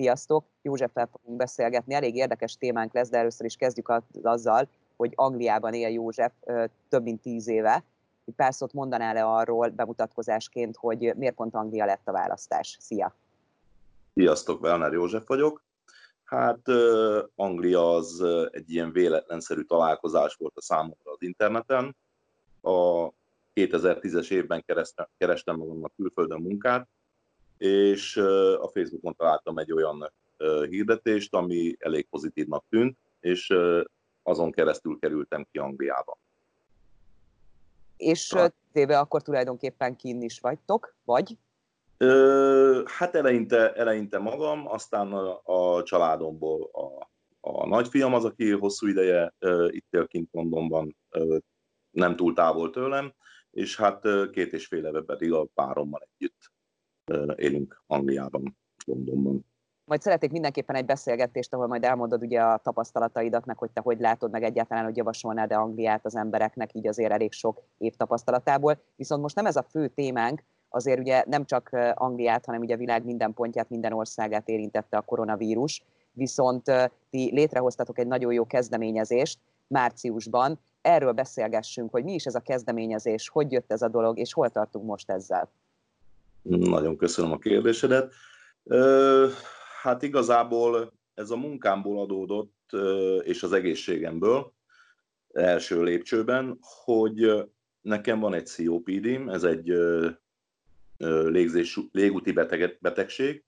Sziasztok! Józseffel fogunk beszélgetni, elég érdekes témánk lesz, de először is kezdjük azzal, hogy Angliában él József több mint 10 éve. Pár szót mondanál le arról bemutatkozásként, hogy miért pont Anglia lett a választás? Szia! Sziasztok! Belner József vagyok. Hát Anglia az egy ilyen véletlenszerű találkozás volt a számomra az interneten. A 2010-es évben kerestem magamnak külföldön munkát, és a Facebookon találtam egy olyan hirdetést, ami elég pozitívnak tűnt, és azon keresztül kerültem ki Angliába. És téve akkor tulajdonképpen kinn is vagytok, vagy? Hát eleinte magam, aztán a családomból a nagyfiam az, aki hosszú ideje itt él kint Londonban, nem túl távol tőlem, és hát 2,5 éve pedig a párommal együtt élünk Angliában, Londonban. Majd szeretnék mindenképpen egy beszélgetést, ahol majd elmondod ugye a tapasztalataidat, meg hogy te hogy látod, meg egyáltalán, hogy javasolnád-e Angliát az embereknek, így azért elég sok év tapasztalatából. Viszont most nem ez a fő témánk, azért ugye nem csak Angliát, hanem ugye a világ minden pontját, minden országát érintette a koronavírus, viszont ti létrehoztatok egy nagyon jó kezdeményezést márciusban. Erről beszélgessünk, hogy mi is ez a kezdeményezés, hogy jött ez a dolog, és hol tartunk most ezzel. Nagyon köszönöm a kérdésedet. Hát igazából ez a munkámból adódott, és az egészségemből első lépcsőben, hogy nekem van egy COPD-m, ez egy légúti betegség,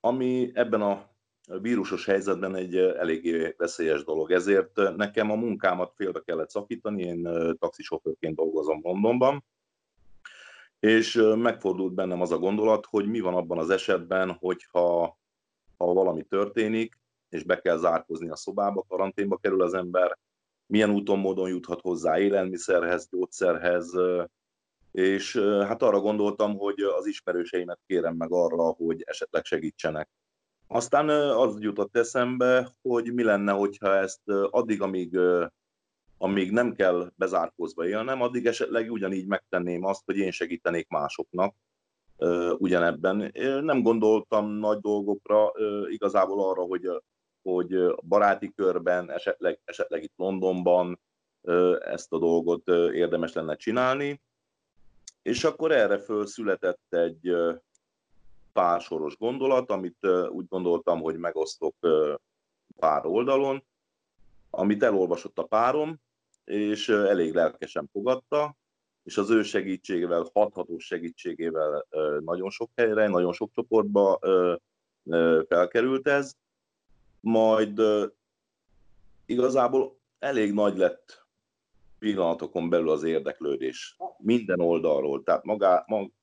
ami ebben a vírusos helyzetben egy eléggé veszélyes dolog. Ezért nekem a munkámat félbe kellett szakítani, én taxisofőrként dolgozom Londonban, és megfordult bennem az a gondolat, hogy mi van abban az esetben, hogyha valami történik, és be kell zárkozni a szobába, karanténba kerül az ember, milyen úton, módon juthat hozzá élelmiszerhez, gyógyszerhez, és hát arra gondoltam, hogy az ismerőseimet kérem meg arra, hogy esetleg segítsenek. Aztán az jutott eszembe, hogy mi lenne, hogyha ezt addig, amíg nem kell bezárkózva élnem, addig esetleg ugyanígy megtenném azt, hogy én segítenék másoknak ugyanebben. Nem gondoltam nagy dolgokra, igazából arra, hogy baráti körben, esetleg itt Londonban ezt a dolgot érdemes lenne csinálni. És akkor erre föl született egy pár soros gondolat, amit úgy gondoltam, hogy megosztok pár oldalon, amit elolvasott a párom, és elég lelkesen fogadta, és az ő segítségével, hathatós segítségével nagyon sok helyre, nagyon sok csoportba felkerült ez. Majd igazából elég nagy lett pillanatokon belül az érdeklődés. Minden oldalról, tehát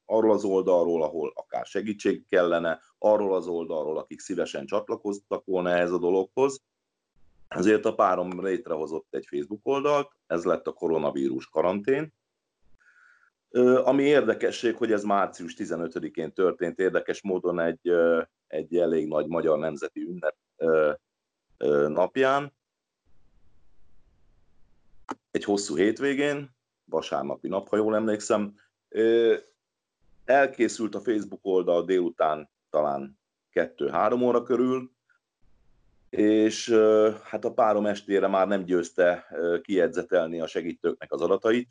arról az oldalról, ahol akár segítség kellene, arról az oldalról, akik szívesen csatlakoztak volna ehhez a dologhoz. Ezért a párom létrehozott egy Facebook oldalt, ez lett a koronavírus karantén. Ami érdekesség, hogy ez március 15-én történt, érdekes módon egy elég nagy magyar nemzeti ünnep napján, egy hosszú hétvégén, vasárnapi nap, ha jól emlékszem. Elkészült a Facebook oldal délután talán 2-3 óra körül, és hát a párom estére már nem győzte kijegyzetelni a segítőknek az adatait.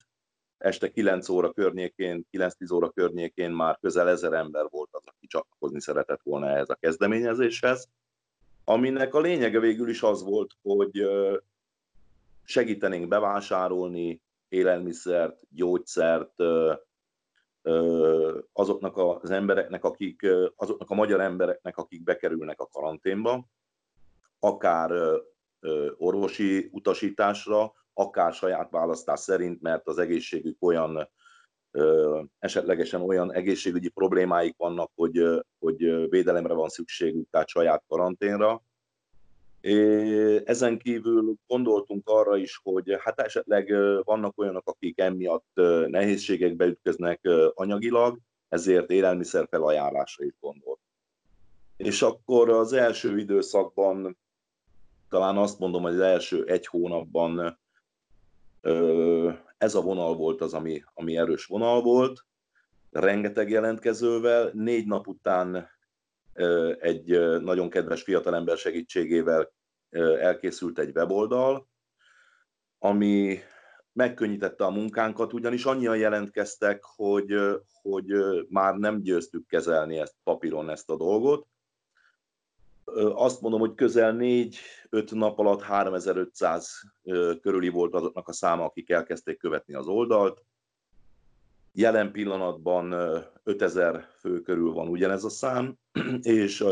Este 9-10 óra környékén már közel 1000 ember volt az, aki csatlakozni szeretett volna ehhez a kezdeményezéshez, aminek a lényege végül is az volt, hogy segítenénk bevásárolni élelmiszert, gyógyszert azoknak az embereknek, azoknak a magyar embereknek, akik bekerülnek a karanténba, akár orvosi utasításra, akár saját választás szerint, mert az egészségük olyan, esetlegesen olyan egészségügyi problémáik vannak, hogy védelemre van szükségük, tehát saját karanténra. Ezen kívül gondoltunk arra is, hogy hát esetleg vannak olyanok, akik emiatt nehézségekbe ütköznek anyagilag, ezért élelmiszer felajánlásra is gondolt. És akkor az első időszakban, talán azt mondom, hogy az első 1 hónapban ez a vonal volt az, ami erős vonal volt, rengeteg jelentkezővel, 4 nap után egy nagyon kedves fiatalember segítségével elkészült egy weboldal, ami megkönnyítette a munkánkat, ugyanis annyian jelentkeztek, hogy már nem győztük kezelni ezt papíron, ezt a dolgot. Azt mondom, hogy közel 4-5 nap alatt 3500 körüli volt azoknak a száma, akik elkezdték követni az oldalt. Jelen pillanatban 5000 fő körül van ugyanez a szám, és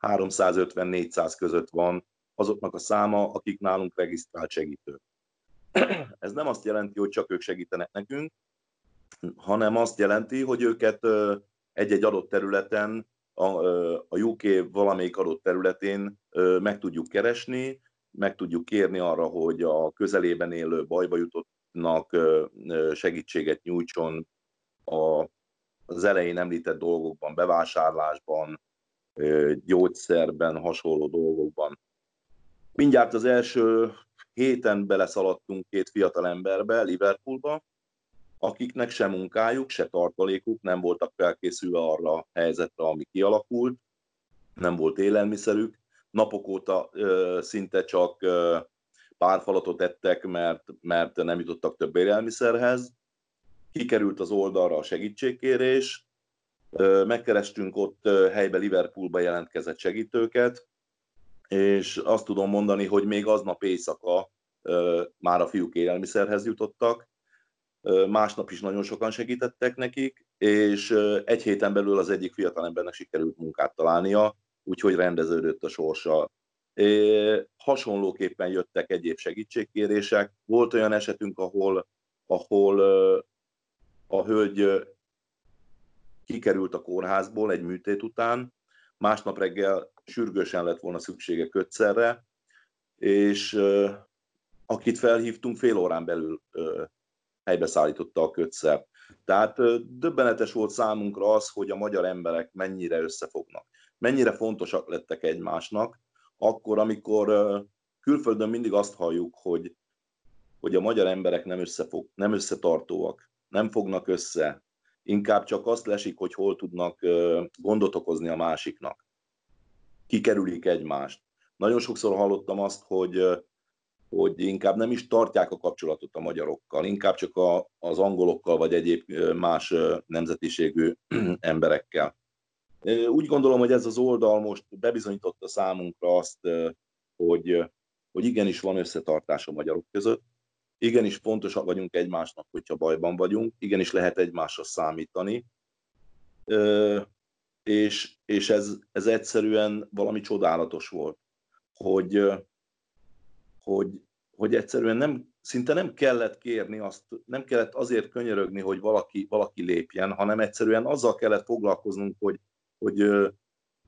350-400 között van azoknak a száma, akik nálunk regisztrált segítők. Ez nem azt jelenti, hogy csak ők segítenek nekünk, hanem azt jelenti, hogy őket egy-egy adott területen, a UK valamelyik adott területén meg tudjuk keresni, meg tudjuk kérni arra, hogy a közelében élő bajba jutottnak segítséget nyújtson az elején említett dolgokban, bevásárlásban, gyógyszerben, hasonló dolgokban. Mindjárt az első héten beleszaladtunk 2 fiatal emberbe Liverpoolba, akiknek se munkájuk, se tartalékuk, nem voltak felkészülve arra a helyzetre, ami kialakult, nem volt élelmiszerük. Napok óta szinte csak pár falatot ettek, mert nem jutottak több élelmiszerhez. Kikerült az oldalra a segítségkérés, megkerestünk ott helyben Liverpoolba jelentkezett segítőket, és azt tudom mondani, hogy még aznap éjszaka már a fiúk élelmiszerhez jutottak, másnap is nagyon sokan segítettek nekik, és egy héten belül az egyik fiatalembernek sikerült munkát találnia, úgyhogy rendeződött a sorsa. Hasonlóképpen jöttek egyéb segítségkérések. Volt olyan esetünk, ahol a hölgy kikerült a kórházból egy műtét után, másnap reggel sürgősen lett volna szüksége kötszerre, és akit felhívtunk, fél órán belül helybe szállította a kötszert. Tehát döbbenetes volt számunkra az, hogy a magyar emberek mennyire összefognak, mennyire fontosak lettek egymásnak, akkor, amikor külföldön mindig azt halljuk, hogy a magyar emberek nem összetartóak, nem fognak össze, inkább csak azt lesik, hogy hol tudnak gondot okozni a másiknak. Kikerülik egymást. Nagyon sokszor hallottam azt, hogy inkább nem is tartják a kapcsolatot a magyarokkal, inkább csak az angolokkal, vagy egyéb más nemzetiségű emberekkel. Úgy gondolom, hogy ez az oldal most bebizonyította számunkra azt, hogy igenis van összetartás a magyarok között, igenis fontosak vagyunk egymásnak, hogyha bajban vagyunk, igenis lehet egymásra számítani, és ez egyszerűen valami csodálatos volt, hogy egyszerűen szinte nem kellett kérni azt, nem kellett azért könyörögni, hogy valaki lépjen, hanem egyszerűen azzal kellett foglalkoznunk,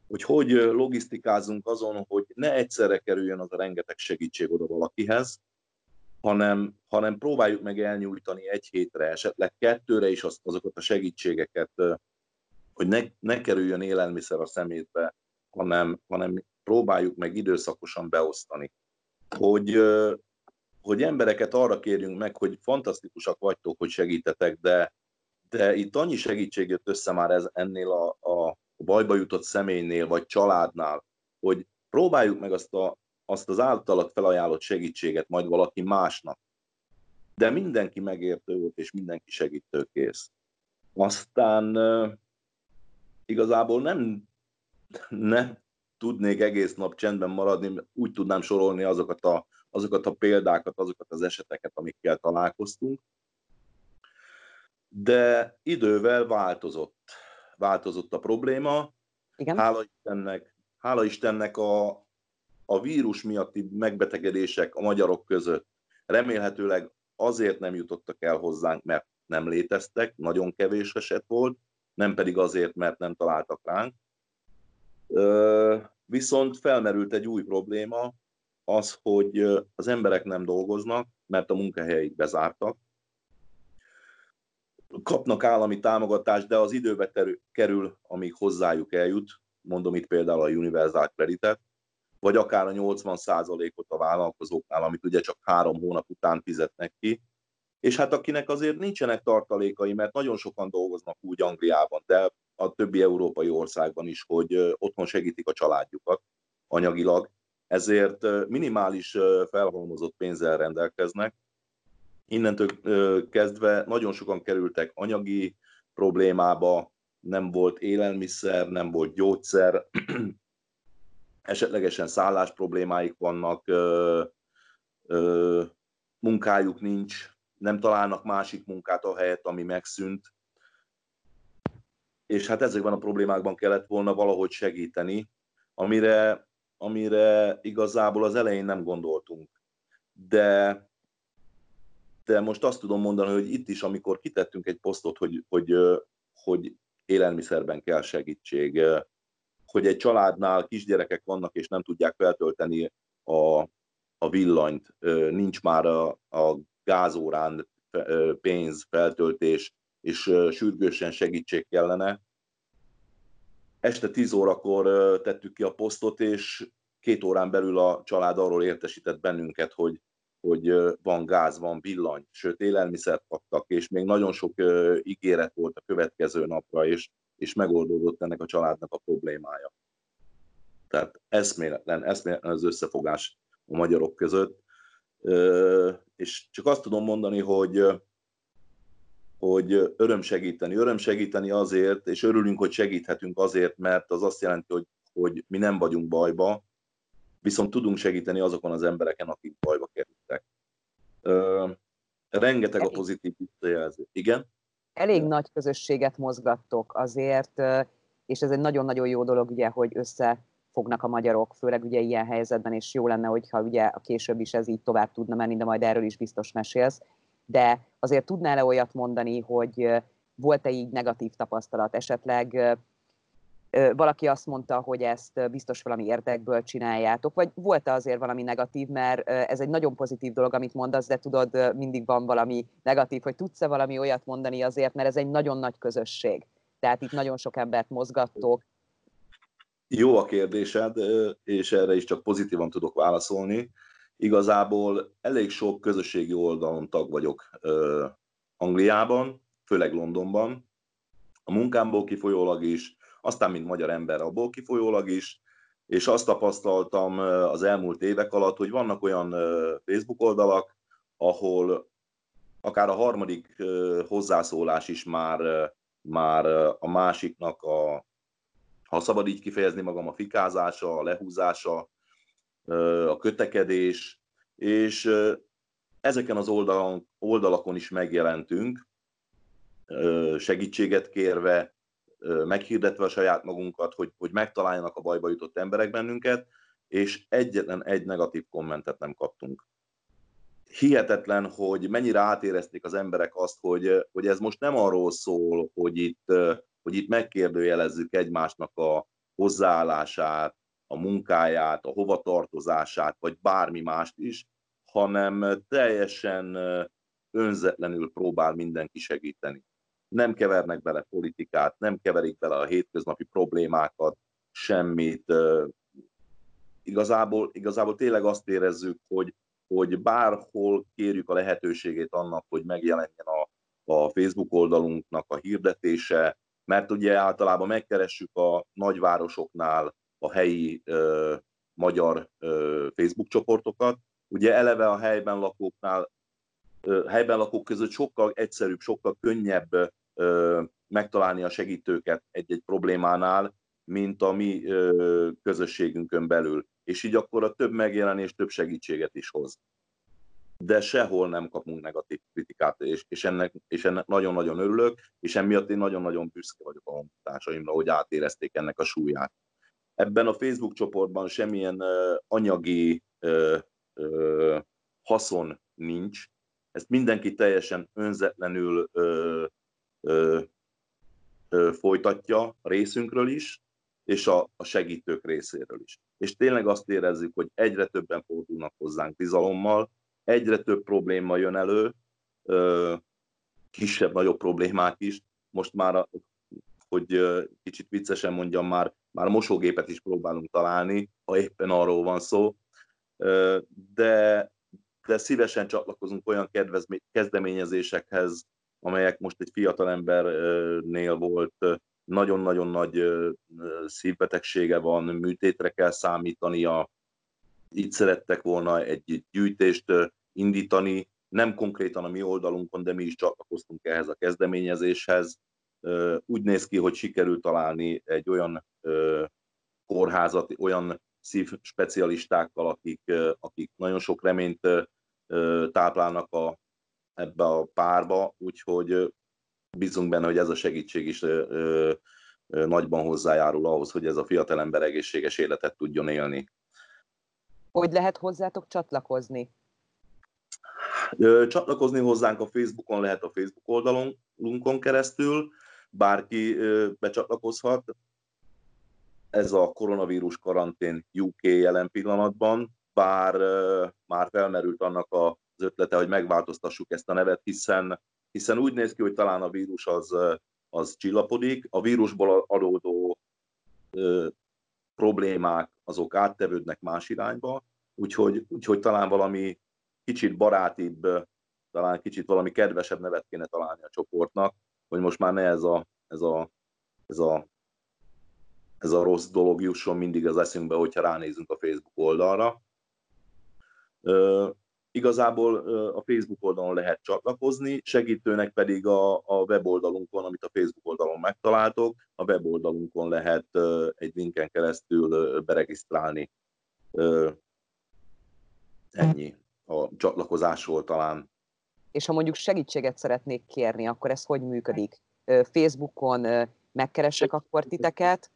hogy logisztikázunk azon, hogy ne egyszerre kerüljön az a rengeteg segítség oda valakihez, hanem próbáljuk meg elnyújtani egy hétre, esetleg 2-re is azokat a segítségeket, hogy ne kerüljön élelmiszer a szemétbe, hanem próbáljuk meg időszakosan beosztani. Hogy embereket arra kérjünk meg, hogy fantasztikusak vagytok, hogy segítetek, de itt annyi segítség jött össze már ennél a bajba jutott személynél, vagy családnál, hogy próbáljuk meg azt az általat felajánlott segítséget majd valaki másnak. De mindenki megértő volt, és mindenki segítőkész. Aztán igazából nem tudnék egész nap csendben maradni, úgy tudnám sorolni azokat a példákat, azokat az eseteket, amikkel találkoztunk. De idővel változott a probléma. Igen. Hála Istennek a vírus miatti megbetegedések a magyarok között remélhetőleg azért nem jutottak el hozzánk, mert nem léteztek, nagyon kevés eset volt, nem pedig azért, mert nem találtak ránk. Viszont felmerült egy új probléma, az, hogy az emberek nem dolgoznak, mert a munkahelyeik bezártak. Kapnak állami támogatást, de az időbe kerül, amíg hozzájuk eljut, mondom itt például a Universal Creditet, vagy akár a 80%-ot a vállalkozóknál, amit ugye csak 3 hónap után fizetnek ki. És hát akinek azért nincsenek tartalékai, mert nagyon sokan dolgoznak úgy Angliában, de a többi európai országban is, hogy otthon segítik a családjukat anyagilag, ezért minimális felhalmozott pénzzel rendelkeznek. Innentől kezdve nagyon sokan kerültek anyagi problémába, nem volt élelmiszer, nem volt gyógyszer, esetlegesen szállás problémáik vannak, munkájuk nincs, nem találnak másik munkát ahelyett, ami megszűnt. És hát ezekben a problémákban kellett volna valahogy segíteni, amire igazából az elején nem gondoltunk. De most azt tudom mondani, hogy itt is, amikor kitettünk egy posztot, hogy élelmiszerben kell segítség, hogy egy családnál kisgyerekek vannak, és nem tudják feltölteni a villanyt, nincs már a gázórán pénz, feltöltés, és sürgősen segítség kellene. Este 10 órakor tettük ki a posztot, és 2 órán belül a család arról értesített bennünket, hogy van gáz, van villany, sőt élelmiszert kaptak, és még nagyon sok ígéret volt a következő napra, és megoldódott ennek a családnak a problémája. Tehát eszméletlen az összefogás a magyarok között. És csak azt tudom mondani, hogy öröm segíteni azért, és örülünk, hogy segíthetünk azért, mert az azt jelenti, hogy mi nem vagyunk bajba, viszont tudunk segíteni azokon az embereken, akik bajba kerültek. Rengeteg a pozitív visszajelzés. Igen? Elég nagy közösséget mozgattok azért, és ez egy nagyon-nagyon jó dolog, ugye, hogy összefognak a magyarok, főleg ugye ilyen helyzetben, és jó lenne, hogyha ugye a később is ez így tovább tudna menni, de majd erről is biztos mesélsz. De azért tudnál-e olyat mondani, hogy volt-e így negatív tapasztalat? Esetleg valaki azt mondta, hogy ezt biztos valami érdekből csináljátok, vagy volt-e azért valami negatív, mert ez egy nagyon pozitív dolog, amit mondasz, de tudod, mindig van valami negatív, hogy tudsz-e valami olyat mondani azért, mert ez egy nagyon nagy közösség. Tehát itt nagyon sok embert mozgattok. Jó a kérdésed, és erre is csak pozitívan tudok válaszolni. Igazából elég sok közösségi oldalon tag vagyok Angliában, főleg Londonban, a munkámból kifolyólag is, aztán mint magyar ember abból kifolyólag is, és azt tapasztaltam az elmúlt évek alatt, hogy vannak olyan Facebook oldalak, ahol akár a harmadik hozzászólás is már a másiknak a, ha szabad így kifejezni magam, a fikázása, a lehúzása, a kötekedés, és ezeken az oldalakon is megjelentünk, segítséget kérve, meghirdetve a saját magunkat, hogy megtaláljanak a bajba jutott emberek bennünket, és egyetlen egy negatív kommentet nem kaptunk. Hihetetlen, hogy mennyire átérezték az emberek azt, hogy ez most nem arról szól, hogy itt megkérdőjelezzük egymásnak a hozzáállását, a munkáját, a hovatartozását, vagy bármi mást is, hanem teljesen önzetlenül próbál mindenki segíteni. Nem kevernek bele politikát, nem keverik bele a hétköznapi problémákat, semmit. Igazából tényleg azt érezzük, hogy bárhol kérjük a lehetőségét annak, hogy megjelenjen a Facebook oldalunknak a hirdetése, mert ugye általában megkeressük a nagyvárosoknál a helyi magyar Facebook csoportokat. Ugye eleve a helyben lakók között sokkal egyszerűbb, sokkal könnyebb megtalálni a segítőket egy-egy problémánál, mint a mi közösségünkön belül. És így akkor a több megjelenés több segítséget is hoz. De sehol nem kapunk negatív kritikát, és ennek nagyon-nagyon örülök, és emiatt én nagyon-nagyon büszke vagyok a honfitársaimra, hogy átérezték ennek a súlyát. Ebben a Facebook csoportban semmilyen anyagi haszon nincs. Ezt mindenki teljesen önzetlenül folytatja részünkről is, és a segítők részéről is. És tényleg azt érezzük, hogy egyre többen fordulnak hozzánk bizalommal, egyre több probléma jön elő, kisebb-nagyobb problémák is. Most már, hogy kicsit viccesen mondjam, már mosógépet is próbálunk találni, ha éppen arról van szó, de szívesen csatlakozunk olyan kezdeményezésekhez, amelyek most egy fiatalembernél volt nagyon-nagyon nagy szívbetegsége van, műtétre kell számítania, itt szerettek volna egy gyűjtést indítani, nem konkrétan a mi oldalunkon, de mi is csatlakoztunk ehhez a kezdeményezéshez. Úgy néz ki, hogy sikerült találni egy olyan kórházat, olyan szívspecialistákkal, akik nagyon sok reményt táplálnak ebbe a párba, úgyhogy bízunk benne, hogy ez a segítség is nagyban hozzájárul ahhoz, hogy ez a fiatalember egészséges életet tudjon élni. Hogy lehet hozzátok csatlakozni? Csatlakozni hozzánk a Facebookon lehet, a Facebook oldalunkon keresztül, bárki becsatlakozhat. Ez a koronavírus karantén UK jelen pillanatban, bár már felmerült annak az ötlete, hogy megváltoztassuk ezt a nevet, hiszen úgy néz ki, hogy talán a vírus az csillapodik, a vírusból adódó problémák azok áttevődnek más irányba, úgyhogy talán valami kicsit barátibb, talán kicsit valami kedvesebb nevet kéne találni a csoportnak, hogy most már ne ez a rossz dolog jusson mindig az eszünkbe, hogyha ránézünk a Facebook oldalra. Igazából a Facebook oldalon lehet csatlakozni, segítőnek pedig a weboldalunkon, amit a Facebook oldalon megtaláltok, a weboldalunkon lehet egy linken keresztül beregisztrálni. Ennyi a csatlakozásról talán. És ha mondjuk segítséget szeretnék kérni, akkor ez hogy működik? Facebookon megkeresek akkor titeket,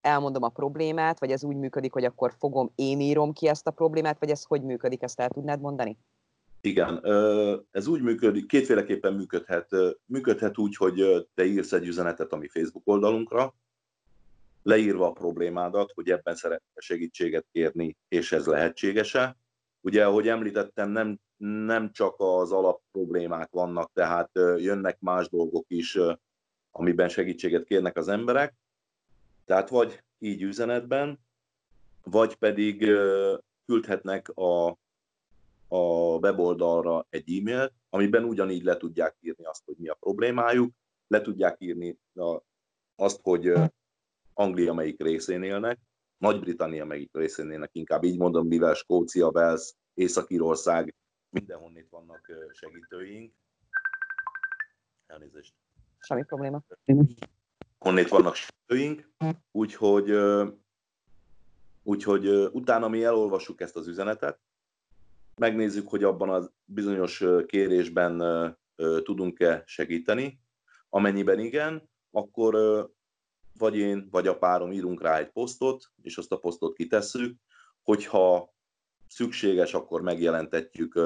elmondom a problémát, vagy ez úgy működik, hogy akkor én írom ki ezt a problémát, vagy ez hogy működik, ezt el tudnád mondani? Igen, ez úgy működik, kétféleképpen működhet. Működhet úgy, hogy te írsz egy üzenetet a mi Facebook oldalunkra, leírva a problémádat, hogy ebben szeretnél segítséget kérni, és ez lehetséges-e. Ugye, ahogy említettem, nem csak az alapproblémák vannak, tehát jönnek más dolgok is, amiben segítséget kérnek az emberek. Tehát vagy így üzenetben, vagy pedig küldhetnek a weboldalra egy e-mailt, amiben ugyanígy le tudják írni azt, hogy mi a problémájuk, le tudják írni azt, hogy Anglia melyik részén élnek, Nagy-Britannia melyik részén élnek, inkább így mondom, mivel Skócia, Wales, Észak-Írország, mindenhonnét vannak segítőink. Elnézést. Semmi probléma. Honnét vannak segítőink, úgyhogy utána mi elolvassuk ezt az üzenetet, megnézzük, hogy abban a bizonyos kérésben tudunk-e segíteni. Amennyiben igen, akkor vagy én, vagy a párom írunk rá egy posztot, és azt a posztot kitesszük, hogyha szükséges, akkor megjelentetjük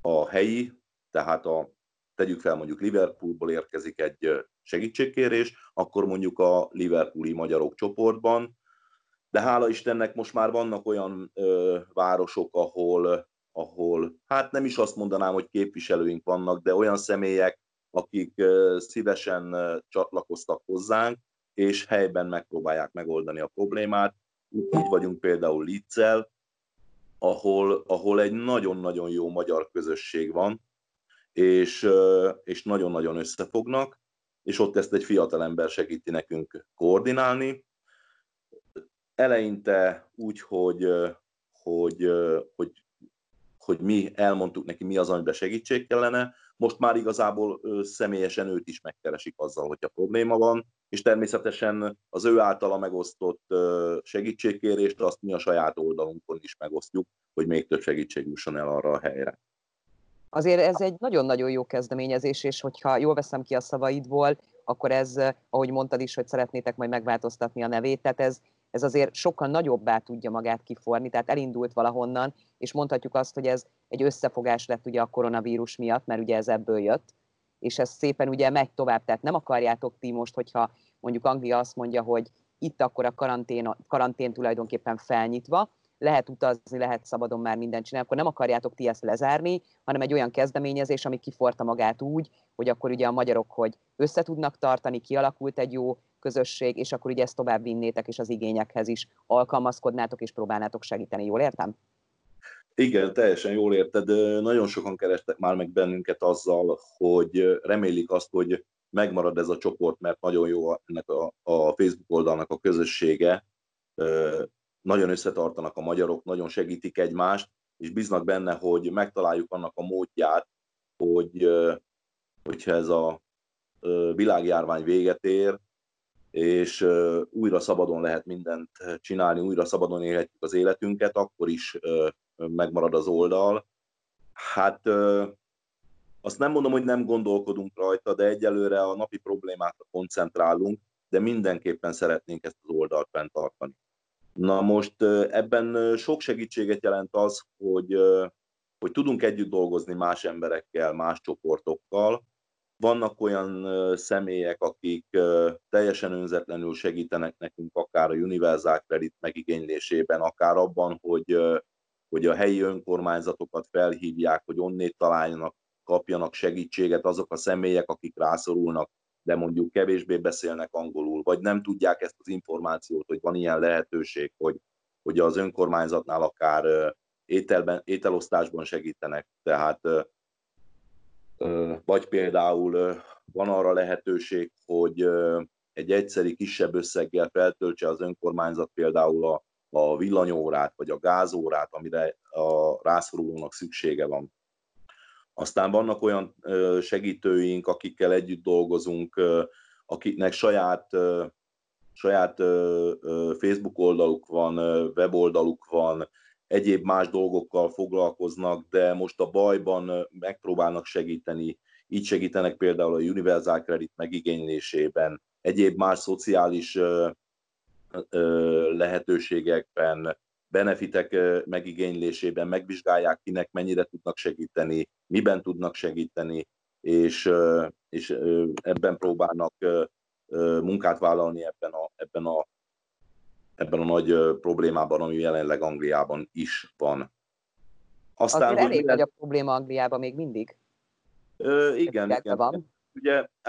a helyi, tehát tegyük fel, mondjuk Liverpoolból érkezik egy segítségkérés, akkor mondjuk a liverpooli magyarok csoportban. De hála Istennek most már vannak olyan városok, ahol, hát nem is azt mondanám, hogy képviselőink vannak, de olyan személyek, akik szívesen csatlakoztak hozzánk, és helyben megpróbálják megoldani a problémát. Így vagyunk például Litzel, ahol egy nagyon-nagyon jó magyar közösség van, és nagyon-nagyon összefognak, és ott ezt egy fiatalember segíti nekünk koordinálni. Eleinte úgy, hogy mi elmondtuk neki, mi az, amiben segítség kellene, most már igazából személyesen őt is megkeresik azzal, hogyha probléma van, és természetesen az ő általa megosztott segítségkérést azt mi a saját oldalunkon is megosztjuk, hogy még több segítség jusson el arra a helyre. Azért ez egy nagyon-nagyon jó kezdeményezés, és hogyha jól veszem ki a szavaidból, akkor ez, ahogy mondtad is, hogy szeretnétek majd megváltoztatni a nevét, tehát ez azért sokkal nagyobbá tudja magát kiforni, tehát elindult valahonnan, és mondhatjuk azt, hogy ez egy összefogás lett ugye a koronavírus miatt, mert ugye ez ebből jött, és ez szépen ugye megy tovább, tehát nem akarjátok ti most, hogyha mondjuk Anglia azt mondja, hogy itt akkor a karantén tulajdonképpen felnyitva, lehet utazni, lehet szabadon már mindent csinálni, akkor nem akarjátok ti ezt lezárni, hanem egy olyan kezdeményezés, ami kiforta magát úgy, hogy akkor ugye a magyarok, hogy össze tudnak tartani, kialakult egy jó közösség, és akkor ugye ezt tovább vinnétek, és az igényekhez is alkalmazkodnátok, és próbálnátok segíteni. Jól értem? Igen, teljesen jól érted. Nagyon sokan kerestek már meg bennünket azzal, hogy remélik azt, hogy megmarad ez a csoport, mert nagyon jó ennek a Facebook oldalnak a közössége, nagyon összetartanak a magyarok, nagyon segítik egymást, és bíznak benne, hogy megtaláljuk annak a módját, hogyha ez a világjárvány véget ér, és újra szabadon lehet mindent csinálni, újra szabadon élhetjük az életünket, akkor is megmarad az oldal. Hát azt nem mondom, hogy nem gondolkodunk rajta, de egyelőre a napi problémákra koncentrálunk, de mindenképpen szeretnénk ezt az oldalt fenntartani. Na most ebben sok segítséget jelent az, hogy tudunk együtt dolgozni más emberekkel, más csoportokkal. Vannak olyan személyek, akik teljesen önzetlenül segítenek nekünk, akár a Universal Credit megigénylésében, akár abban, hogy a helyi önkormányzatokat felhívják, hogy onnét találjanak, kapjanak segítséget azok a személyek, akik rászorulnak, de mondjuk kevésbé beszélnek angolul, vagy nem tudják ezt az információt, hogy van ilyen lehetőség, hogy az önkormányzatnál akár ételosztásban segítenek. Tehát vagy például van arra lehetőség, hogy egy egyszeri kisebb összeggel feltöltse az önkormányzat például a villanyórát, vagy a gázórát, amire a rászorulónak szüksége van. Aztán vannak olyan segítőink, akikkel együtt dolgozunk, akiknek saját Facebook oldaluk van, weboldaluk van, egyéb más dolgokkal foglalkoznak, de most a bajban megpróbálnak segíteni. Így segítenek például a Universal Credit megigénylésében, egyéb más szociális lehetőségekben, benefitek megigénylésében, megvizsgálják, kinek mennyire tudnak segíteni, miben tudnak segíteni, és ebben próbálnak munkát vállalni ebben a nagy problémában, ami jelenleg Angliában is van. Aztán, azért elég nagy a probléma Angliában még mindig. Igen. Van.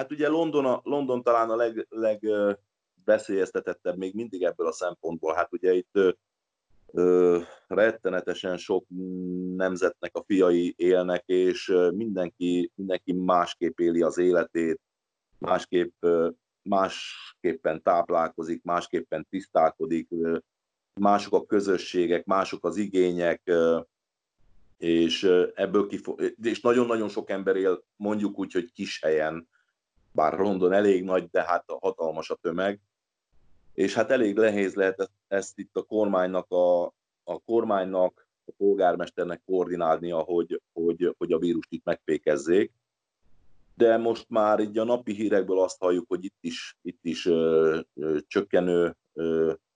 Ugye London talán a legveszélyeztetettebb még mindig ebből a szempontból. Hát ugye itt rettenetesen sok nemzetnek a fiai élnek, és mindenki másképp éli az életét, másképpen táplálkozik, másképpen tisztálkodik, mások a közösségek, mások az igények, és nagyon-nagyon sok ember él, mondjuk úgy, hogy kis helyen, bár London elég nagy, de hát hatalmas a tömeg, és hát elég nehéz lehet ezt itt a kormánynak, a polgármesternek koordinálnia, hogy a vírust itt megfékezzék. De most már így a napi hírekből azt halljuk, hogy itt is csökkenő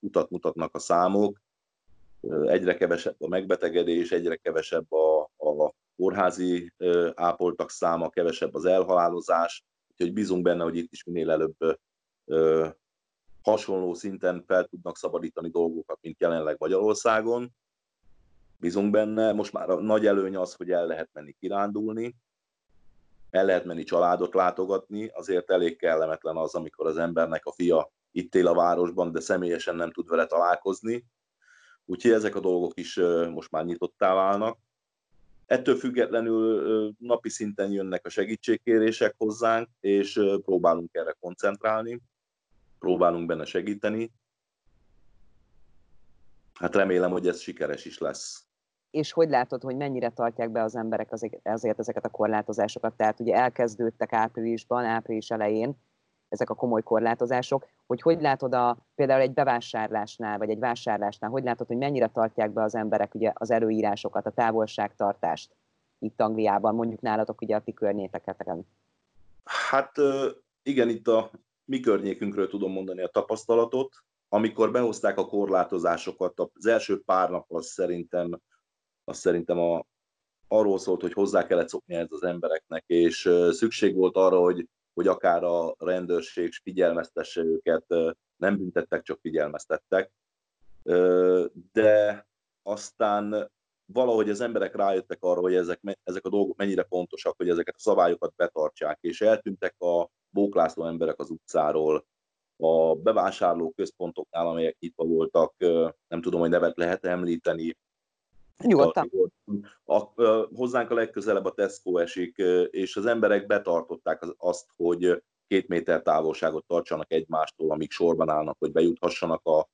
utat mutatnak a számok, egyre kevesebb a megbetegedés, egyre kevesebb a kórházi ápoltak száma, kevesebb az elhalálozás, úgyhogy bízunk benne, hogy itt is minél előbb hasonló szinten fel tudnak szabadítani dolgokat, mint jelenleg Magyarországon. Bízunk benne, most már a nagy előny az, hogy el lehet menni kirándulni, el lehet menni családot látogatni, azért elég kellemetlen az, amikor az embernek a fia itt él a városban, de személyesen nem tud vele találkozni. Úgyhogy ezek a dolgok is most már nyitottá válnak. Ettől függetlenül napi szinten jönnek a segítségkérések hozzánk, és próbálunk erre koncentrálni, próbálunk benne segíteni. Hát remélem, hogy ez sikeres is lesz. És hogy látod, hogy mennyire tartják be az emberek azért ezeket a korlátozásokat? Tehát ugye elkezdődtek április elején ezek a komoly korlátozások, hogy látod például egy bevásárlásnál, vagy egy vásárlásnál, hogy látod, hogy mennyire tartják be az emberek ugye az előírásokat, a távolságtartást itt Angliában, mondjuk nálatok ugye a ti környéketeken? Hát igen, itt a mi környékünkről tudom mondani a tapasztalatot. Amikor behozták a korlátozásokat, az első pár nap az szerintem arról szólt, hogy hozzá kellett szokni ez az embereknek, és szükség volt arra, hogy akár a rendőrség figyelmeztesse őket, nem büntettek, csak figyelmeztettek. De aztán valahogy az emberek rájöttek arra, hogy ezek a dolgok mennyire fontosak, hogy ezeket a szabályokat betartsák, és eltűntek a bóklászló emberek az utcáról, a bevásárló központoknál, amelyek nyitva voltak, nem tudom, hogy nevet lehet említeni. Nyugodtan. Hozzánk a legközelebb a Tesco esik, és az emberek betartották azt, hogy 2 méter távolságot tartsanak egymástól, amíg sorban állnak, hogy bejuthassanak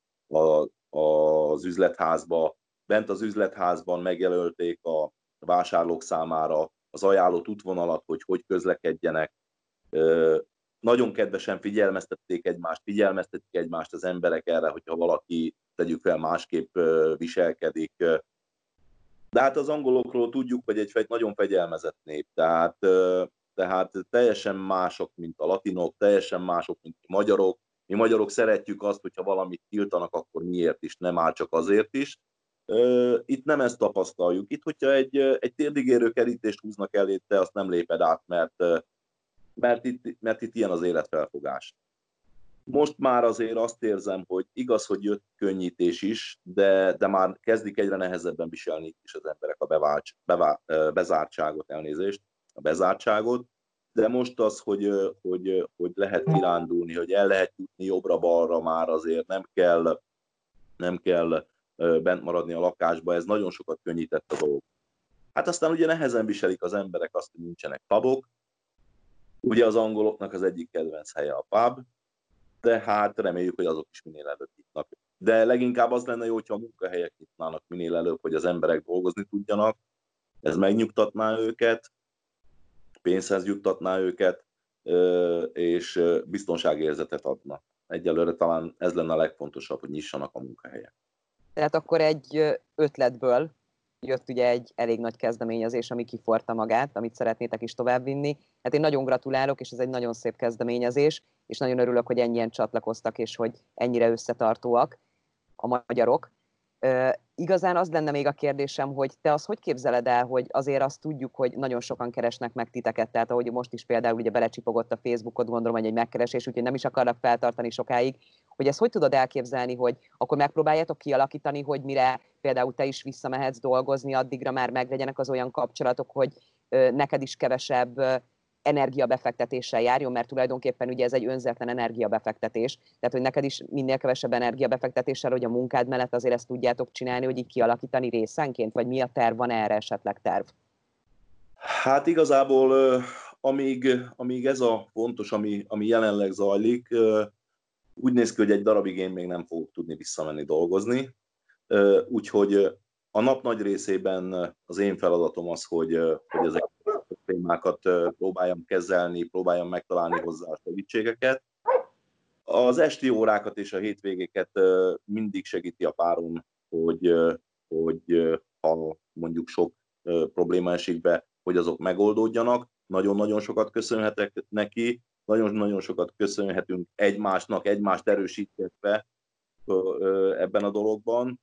az üzletházba. Bent az üzletházban megjelölték a vásárlók számára az ajánlott útvonalat, hogy közlekedjenek. Nagyon kedvesen figyelmeztetik egymást az emberek erre, hogyha valaki, tegyük fel, másképp viselkedik. De hát az angolokról tudjuk, hogy egy nagyon fegyelmezett nép. Tehát teljesen mások, mint a latinok, teljesen mások, mint a magyarok. Mi magyarok szeretjük azt, hogyha valamit tiltanak, akkor miért is, nem áll csak azért is. Itt nem ezt tapasztaljuk. Itt, hogyha egy térdigérő kerítést húznak elé, te azt nem léped át, mert itt ilyen az életfelfogás. Most már azért azt érzem, hogy igaz, hogy jött könnyítés is, de már kezdik egyre nehezebben viselni itt is az emberek a bezártságot, de most az, hogy lehet kirándulni, hogy el lehet jutni jobbra-balra, már azért nem kell bent maradni a lakásba, ez nagyon sokat könnyített a dolog. Hát aztán ugye nehezen viselik az emberek azt, hogy nincsenek pubok. Ugye az angoloknak az egyik kedvenc helye a pub, de hát reméljük, hogy azok is minél előbb nyitnak. De leginkább az lenne jó, hogyha a munkahelyek nyitnának minél előbb, hogy az emberek dolgozni tudjanak, ez megnyugtatná őket, pénzhez juttatná őket, és biztonságérzetet adna. Egyelőre talán ez lenne a legfontosabb, hogy nyissanak a munkahelyek. Tehát akkor egy ötletből jött ugye egy elég nagy kezdeményezés, ami kiforta magát, amit szeretnétek is továbbvinni. Hát én nagyon gratulálok, és ez egy nagyon szép kezdeményezés, és nagyon örülök, hogy ennyien csatlakoztak, és hogy ennyire összetartóak a magyarok. Igazán az lenne még a kérdésem, hogy te azt hogy képzeled el, hogy azért azt tudjuk, hogy nagyon sokan keresnek meg titeket, tehát ahogy most is például ugye belecsipogott a Facebookot, gondolom, hogy egy megkeresés, úgyhogy nem is akarnak feltartani sokáig, hogy ezt hogy tudod elképzelni, hogy akkor megpróbáljátok kialakítani, hogy mire például te is visszamehetsz dolgozni, addigra már meglegyenek az olyan kapcsolatok, hogy neked is kevesebb energiabefektetéssel járjon, mert tulajdonképpen ugye ez egy önzetlen energiabefektetés, tehát hogy neked is minél kevesebb energiabefektetéssel, hogy a munkád mellett azért ezt tudjátok csinálni, hogy így kialakítani részenként, vagy mi a terv, van erre esetleg terv? Hát igazából amíg ez a fontos, ami jelenleg zajlik, úgy néz ki, hogy egy darabig én még nem fogok tudni visszamenni dolgozni, úgyhogy a nap nagy részében az én feladatom az, hogy ezeket a problémákat próbáljam kezelni, próbáljam megtalálni hozzá a segítségeket. Az esti órákat és a hétvégéket mindig segíti a párom, hogy ha mondjuk sok probléma esik be, hogy azok megoldódjanak. Nagyon-nagyon sokat köszönhetek neki, nagyon-nagyon sokat köszönhetünk egymásnak, egymást erősítve ebben a dologban.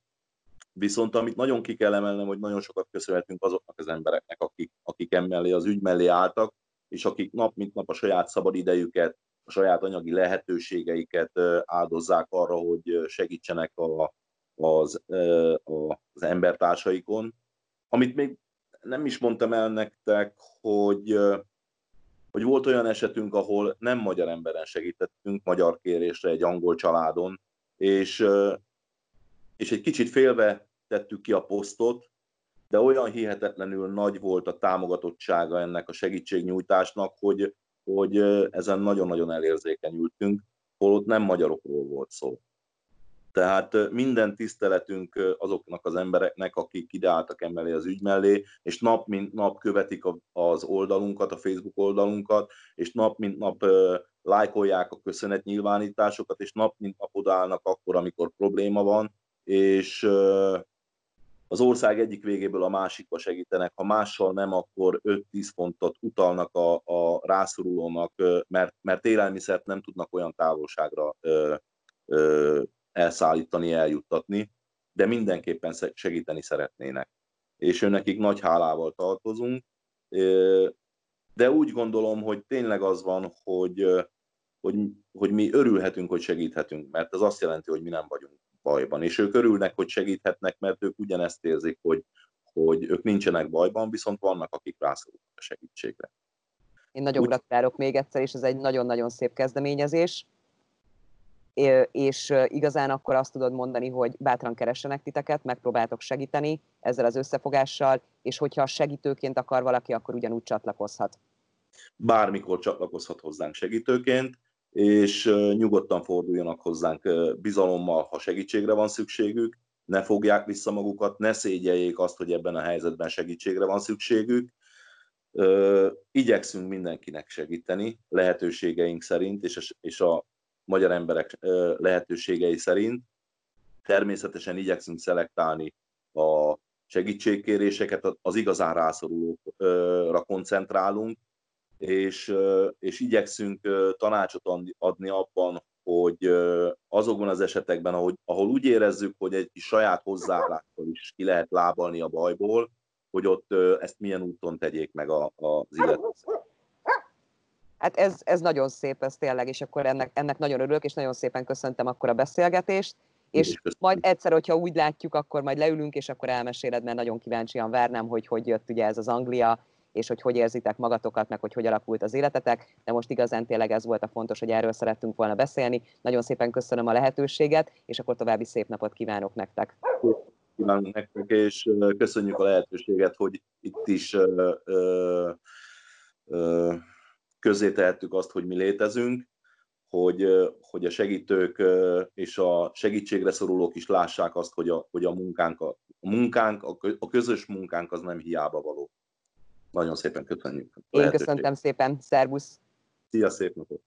Viszont amit nagyon ki kell emelnem, hogy nagyon sokat köszönhetünk azoknak az embereknek, akik emellé, az ügy mellé álltak, és akik nap mint nap a saját szabad idejüket, a saját anyagi lehetőségeiket áldozzák arra, hogy segítsenek az embertársaikon. Amit még nem is mondtam el nektek, hogy volt olyan esetünk, ahol nem magyar emberen segítettünk, magyar kérésre egy angol családon, és egy kicsit félve tettük ki a posztot, de olyan hihetetlenül nagy volt a támogatottsága ennek a segítségnyújtásnak, hogy ezen nagyon-nagyon elérzékenyültünk, holott nem magyarokról volt szó. Tehát minden tiszteletünk azoknak az embereknek, akik ideálltak emellé az ügy mellé, és nap mint nap követik az oldalunkat, a Facebook oldalunkat, és nap mint nap lájkolják a köszönetnyilvánításokat, és nap mint nap odaállnak akkor, amikor probléma van, és az ország egyik végéből a másikba segítenek. Ha mással nem, akkor 5-10 fontot utalnak a rászorulónak, mert élelmiszert nem tudnak olyan távolságra elszállítani, eljuttatni, de mindenképpen segíteni szeretnének. És őnekik nagy hálával tartozunk, de úgy gondolom, hogy tényleg az van, hogy mi örülhetünk, hogy segíthetünk, mert ez azt jelenti, hogy mi nem vagyunk bajban. És ők örülnek, hogy segíthetnek, mert ők ugyanezt érzik, hogy ők nincsenek bajban, viszont vannak, akik rászorulnak a segítségre. Én nagyon gratulálok még egyszer, és ez egy nagyon-nagyon szép kezdeményezés. És igazán akkor azt tudod mondani, hogy bátran keressenek titeket, megpróbáltok segíteni ezzel az összefogással, és hogyha segítőként akar valaki, akkor ugyanúgy csatlakozhat. bármikor csatlakozhat hozzánk segítőként, és nyugodtan forduljanak hozzánk bizalommal, ha segítségre van szükségük, ne fogják vissza magukat, ne szégyeljék azt, hogy ebben a helyzetben segítségre van szükségük. Igyekszünk mindenkinek segíteni lehetőségeink szerint, és a magyar emberek lehetőségei szerint. Természetesen igyekszünk szelektálni a segítségkéréseket, az igazán rászorulókra koncentrálunk, és igyekszünk tanácsot adni abban, hogy azokban az esetekben, ahol úgy érezzük, hogy egy saját hozzáállással is ki lehet lábalni a bajból, hogy ott ezt milyen úton tegyék meg az illetőség. Hát ez nagyon szép, ez tényleg, és akkor ennek nagyon örülök, és nagyon szépen köszöntöm akkor a beszélgetést, és majd egyszer, hogyha úgy látjuk, akkor majd leülünk, és akkor elmeséled, mert nagyon kíváncsian várnám, hogy jött ugye ez az Anglia, és hogy érzitek magatokat, meg hogy alakult az életetek, de most igazán tényleg ez volt a fontos, hogy erről szerettünk volna beszélni. Nagyon szépen köszönöm a lehetőséget, és akkor további szép napot kívánok nektek. Kívánok nektek, és köszönjük a lehetőséget, hogy itt is közzétehettük azt, hogy mi létezünk, hogy a segítők és a segítségre szorulók is lássák azt, hogy a munkánk, a közös munkánk az nem hiába való. Nagyon szépen köszönjük. Én köszöntöm szépen. Szervusz! Szia, szép napot!